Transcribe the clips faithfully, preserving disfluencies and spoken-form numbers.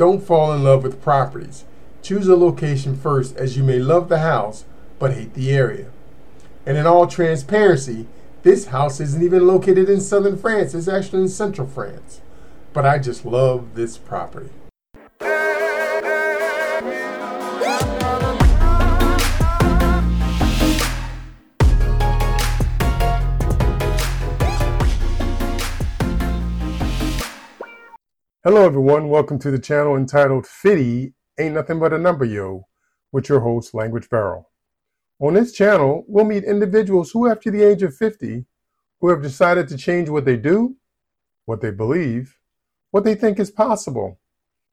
Don't fall in love with properties. Choose a location first, as you may love the house but hate the area. And in all transparency, this house isn't even located in southern France. It's actually in central France. But I just love this property. Hello everyone, welcome to the channel entitled Fitty Ain't Nothing But a Number, Yo, with your host Language Barrel. On this channel, we'll meet individuals who, after the age of fifty, who have decided to change what they do, what they believe, what they think is possible,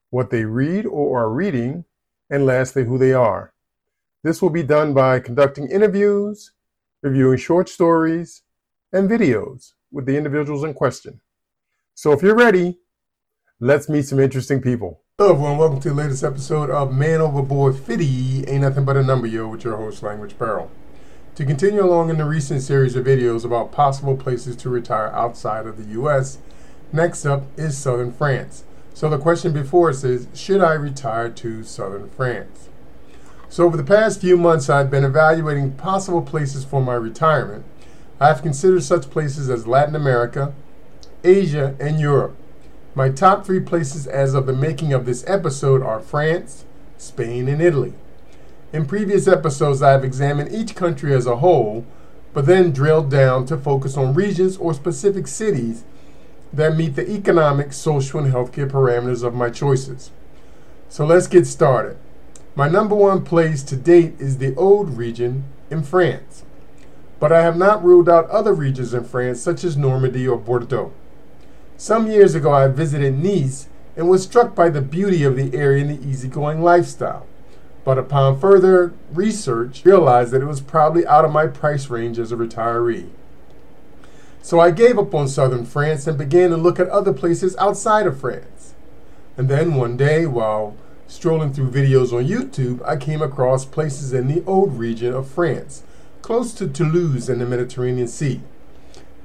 what they read or are reading, and lastly, who they are. This will be done by conducting interviews, reviewing short stories, and videos with the individuals in question. So if you're ready, let's meet some interesting people. Hello everyone, welcome to the latest episode of Man Overboard Fitty Ain't Nothing But a Number, Yo, with your host Language Peril. To continue along in the recent series of videos about possible places to retire outside of the U S, next up is Southern France. So the question before us is, should I retire to Southern France? So over the past few months, I've been evaluating possible places for my retirement. I've considered such places as Latin America, Asia, and Europe. My top three places as of the making of this episode are France, Spain, and Italy. In previous episodes, I have examined each country as a whole, but then drilled down to focus on regions or specific cities that meet the economic, social, and healthcare parameters of my choices. So let's get started. My number one place to date is the Auvergne region in France, but I have not ruled out other regions in France, such as Normandy or Bordeaux. Some years ago, I visited Nice and was struck by the beauty of the area and the easygoing lifestyle, but upon further research, realized that it was probably out of my price range as a retiree. So I gave up on southern France and began to look at other places outside of France. And then one day, while strolling through videos on YouTube, I came across places in the Auvergne region of France, close to Toulouse and the Mediterranean Sea.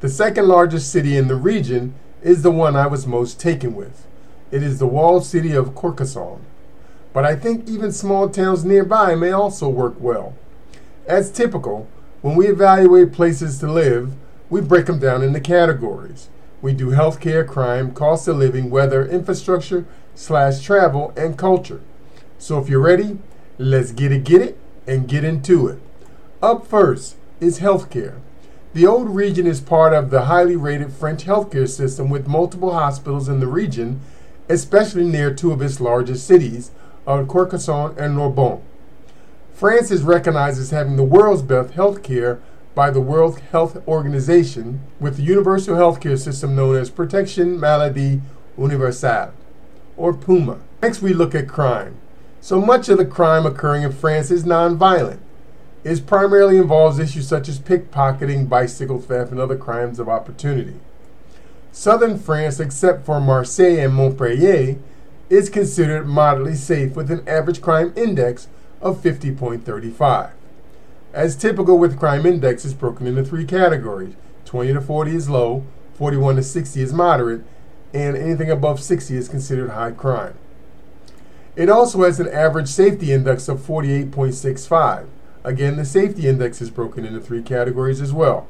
The second largest city in the region is the one I was most taken with. It is the walled city of Carcassonne. But I think even small towns nearby may also work well. As typical, when we evaluate places to live, we break them down into categories. We do healthcare, crime, cost of living, weather, infrastructure, slash travel, and culture. So if you're ready, let's get it, get it, and get into it. Up first is healthcare. The Auvergne region is part of the highly rated French healthcare system with multiple hospitals in the region, especially near two of its largest cities, of Carcassonne and Narbonne. France is recognized as having the world's best healthcare by the World Health Organization, with the universal healthcare system known as Protection Maladie Universelle, or PUMA. Next, we look at crime. So much of the crime occurring in France is nonviolent. It primarily involves issues such as pickpocketing, bicycle theft, and other crimes of opportunity. Southern France, except for Marseille and Montpellier, is considered moderately safe with an average crime index of fifty point three five. As typical with crime index, is broken into three categories. twenty to forty is low, forty-one to sixty is moderate, and anything above sixty is considered high crime. It also has an average safety index of forty-eight point six five. Again, the safety index is broken into three categories as well.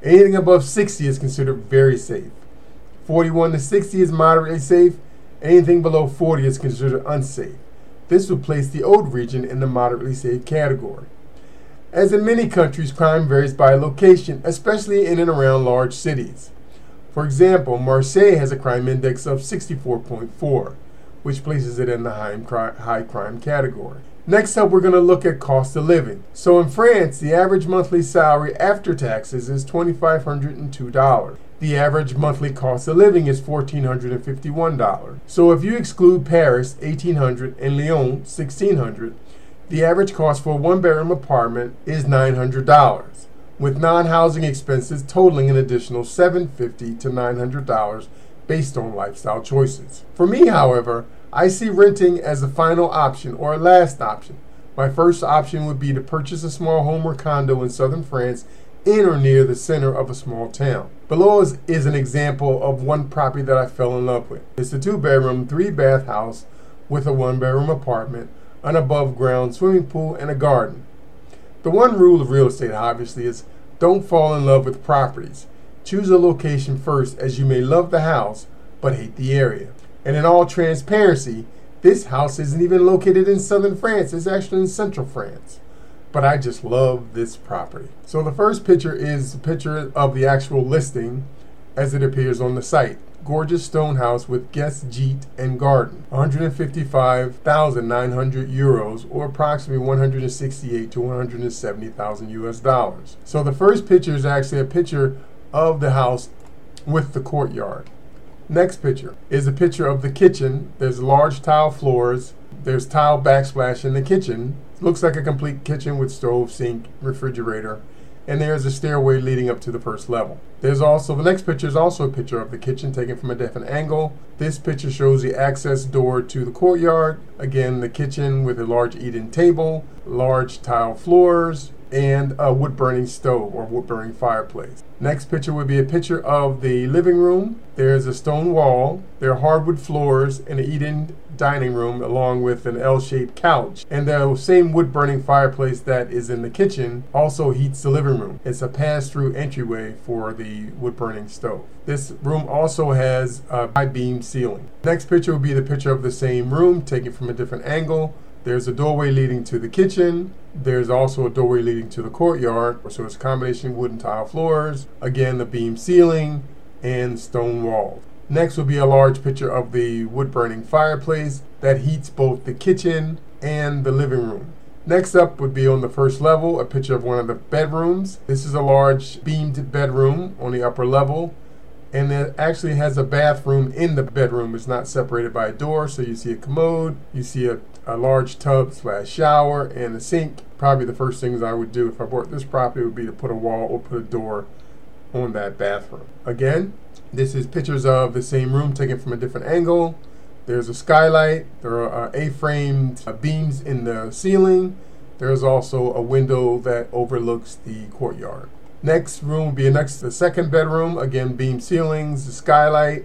Anything above sixty is considered very safe. forty-one to sixty is moderately safe. Anything below forty is considered unsafe. This would place the Auvergne region in the moderately safe category. As in many countries, crime varies by location, especially in and around large cities. For example, Marseille has a crime index of sixty-four point four, which places it in the high crime category. Next up, we're going to look at cost of living. So in France, the average monthly salary after taxes is two thousand five hundred two dollars. The average monthly cost of living is one thousand four hundred fifty-one dollars. So if you exclude Paris, eighteen hundred dollars, and Lyon, sixteen hundred dollars, the average cost for a one-bedroom apartment is nine hundred dollars, with non-housing expenses totaling an additional seven hundred fifty dollars to nine hundred dollars based on lifestyle choices. For me, however, I see renting as the final option or last option. My first option would be to purchase a small home or condo in southern France in or near the center of a small town. Below is, is an example of one property that I fell in love with. It's a two-bedroom, three-bath house with a one-bedroom apartment, an above-ground swimming pool, and a garden. The one rule of real estate, obviously, is don't fall in love with properties. Choose a location first, as you may love the house, but hate the area. And in all transparency, this house isn't even located in southern France. It's actually in central France. But I just love this property. So the first picture is a picture of the actual listing as it appears on the site. Gorgeous stone house with guest jeet and garden. one hundred fifty-five thousand nine hundred euros, or approximately one hundred sixty-eight to one hundred seventy thousand U S dollars. So the first picture is actually a picture of the house with the courtyard. Next picture is a picture of the kitchen. There's large tile floors. There's tile backsplash in the kitchen. It looks like a complete kitchen with stove, sink, refrigerator. And there's a stairway leading up to the first level. There's also, the next picture is also a picture of the kitchen taken from a different angle. This picture shows the access door to the courtyard. Again, the kitchen with a large eat-in table, large tile floors, and a wood-burning stove or wood-burning fireplace. Next picture would be a picture of the living room. There's a stone wall, there are hardwood floors, and an eat-in dining room along with an L-shaped couch. And the same wood-burning fireplace that is in the kitchen also heats the living room. It's a pass-through entryway for the wood-burning stove. This room also has a high-beam ceiling. Next picture would be the picture of the same room taken from a different angle. There's a doorway leading to the kitchen. There's also a doorway leading to the courtyard. So it's a combination of wood and tile floors. Again, the beam ceiling and stone walls. Next will be a large picture of the wood-burning fireplace that heats both the kitchen and the living room. Next up would be on the first level, a picture of one of the bedrooms. This is a large beamed bedroom on the upper level. And it actually has a bathroom in the bedroom. It's not separated by a door, so you see a commode, you see a, a large tub slash shower, and a sink. Probably the first things I would do if I bought this property would be to put a wall or put a door on that bathroom. Again, this is pictures of the same room taken from a different angle. There's a skylight, there are A-framed beams in the ceiling. There's also a window that overlooks the courtyard. Next room will be next to the second bedroom. Again, beam ceilings, the skylight,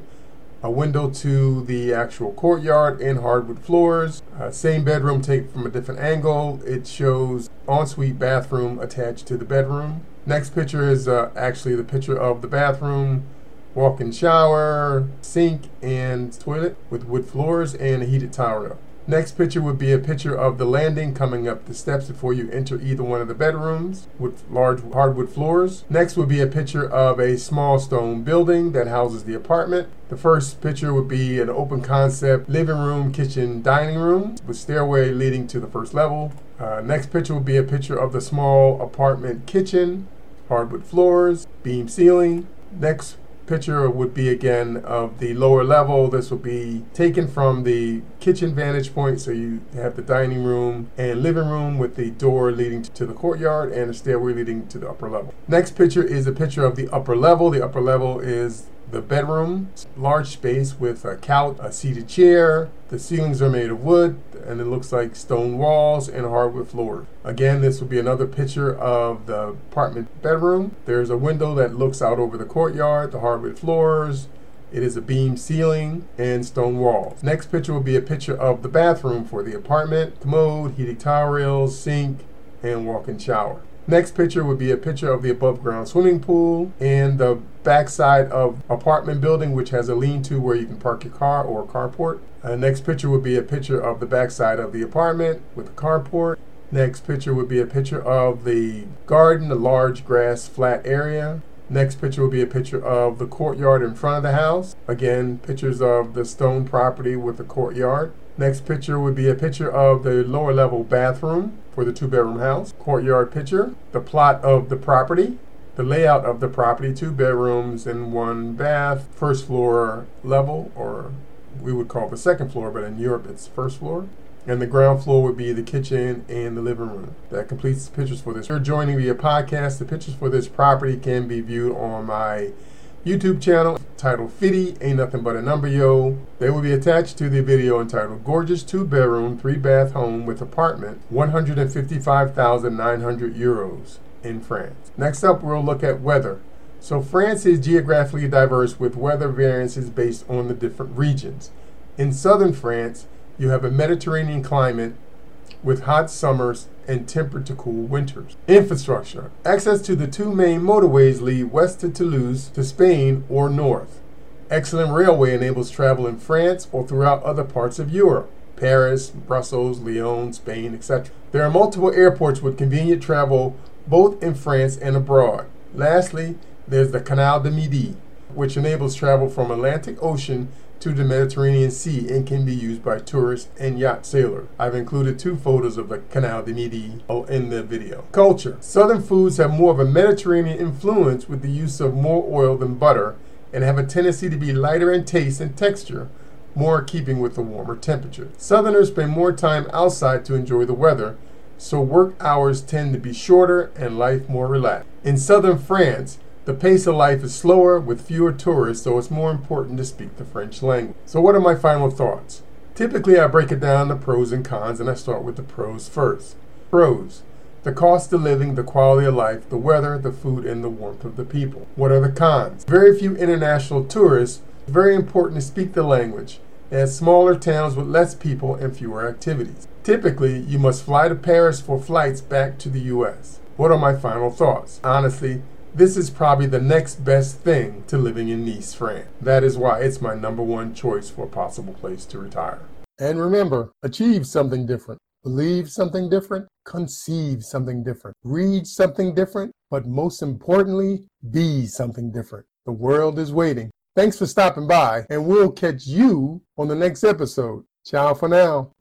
a window to the actual courtyard, and hardwood floors. Uh, same bedroom taken from a different angle. It shows ensuite bathroom attached to the bedroom. Next picture is uh, actually the picture of the bathroom, walk-in shower, sink, and toilet with wood floors and a heated towel rail. Next picture would be a picture of the landing coming up the steps before you enter either one of the bedrooms with large hardwood floors. Next would be a picture of a small stone building that houses the apartment. The first picture would be an open concept living room, kitchen, dining room with stairway leading to the first level. Uh, next picture would be a picture of the small apartment kitchen, hardwood floors, beam ceiling. Next picture would be again of the lower level. This will be taken from the kitchen vantage point, so you have the dining room and living room with the door leading to the courtyard and a stairway leading to the upper level. Next picture is a picture of the upper level. The upper level is the bedroom, large space with a couch, a seated chair. The ceilings are made of wood and it looks like stone walls and hardwood floor. Again, this will be another picture of the apartment bedroom. There's a window that looks out over the courtyard, the hardwood floors. It is a beam ceiling and stone walls. Next picture will be a picture of the bathroom for the apartment, commode, heated towel rails, sink, and walk-in shower. Next picture would be a picture of the above ground swimming pool and the backside of apartment building, which has a lean-to where you can park your car or a carport. Uh, next picture would be a picture of the backside of the apartment with a carport. Next picture would be a picture of the garden, the large grass flat area. Next picture would be a picture of the courtyard in front of the house. Again, pictures of the stone property with the courtyard. Next picture would be a picture of the lower level bathroom for the two bedroom house, courtyard picture, the plot of the property, the layout of the property, two bedrooms and one bath, first floor level, or we would call it the second floor, but in Europe it's first floor. And the ground floor would be the kitchen and the living room. That completes the pictures for this. If you're joining via podcast, the pictures for this property can be viewed on my YouTube channel titled Fitty Ain't Nothing But a Number, Yo. They will be attached to the video entitled Gorgeous Two-Bedroom, Three-Bath Home with Apartment, one hundred fifty-five thousand nine hundred euros in France. Next up, we'll look at weather. So France is geographically diverse with weather variances based on the different regions. In southern France, you have a Mediterranean climate with hot summers and temperate to cool winters. Infrastructure. Access to the two main motorways lead west to Toulouse, to Spain, or north. Excellent railway enables travel in France or throughout other parts of Europe, Paris, Brussels, Lyon, Spain, et cetera. There are multiple airports with convenient travel both in France and abroad. Lastly, there's the Canal du Midi, which enables travel from Atlantic Ocean to the Mediterranean Sea and can be used by tourists and yacht sailors. I've included two photos of the Canal du Midi in the video. Culture. Southern foods have more of a Mediterranean influence with the use of more oil than butter and have a tendency to be lighter in taste and texture, more in keeping with the warmer temperature. Southerners spend more time outside to enjoy the weather, so work hours tend to be shorter and life more relaxed. In southern France, the pace of life is slower with fewer tourists, so it's more important to speak the French language. So what are my final thoughts? Typically, I break it down the pros and cons, and I start with the pros first. Pros, the cost of living, the quality of life, the weather, the food, and the warmth of the people. What are the cons? Very few international tourists. Very important to speak the language, and smaller towns with less people and fewer activities. Typically, you must fly to Paris for flights back to the U S. What are my final thoughts? Honestly, this is probably the next best thing to living in Nice, France. That is why it's my number one choice for a possible place to retire. And remember, achieve something different, believe something different, conceive something different, read something different, but most importantly, be something different. The world is waiting. Thanks for stopping by, and we'll catch you on the next episode. Ciao for now.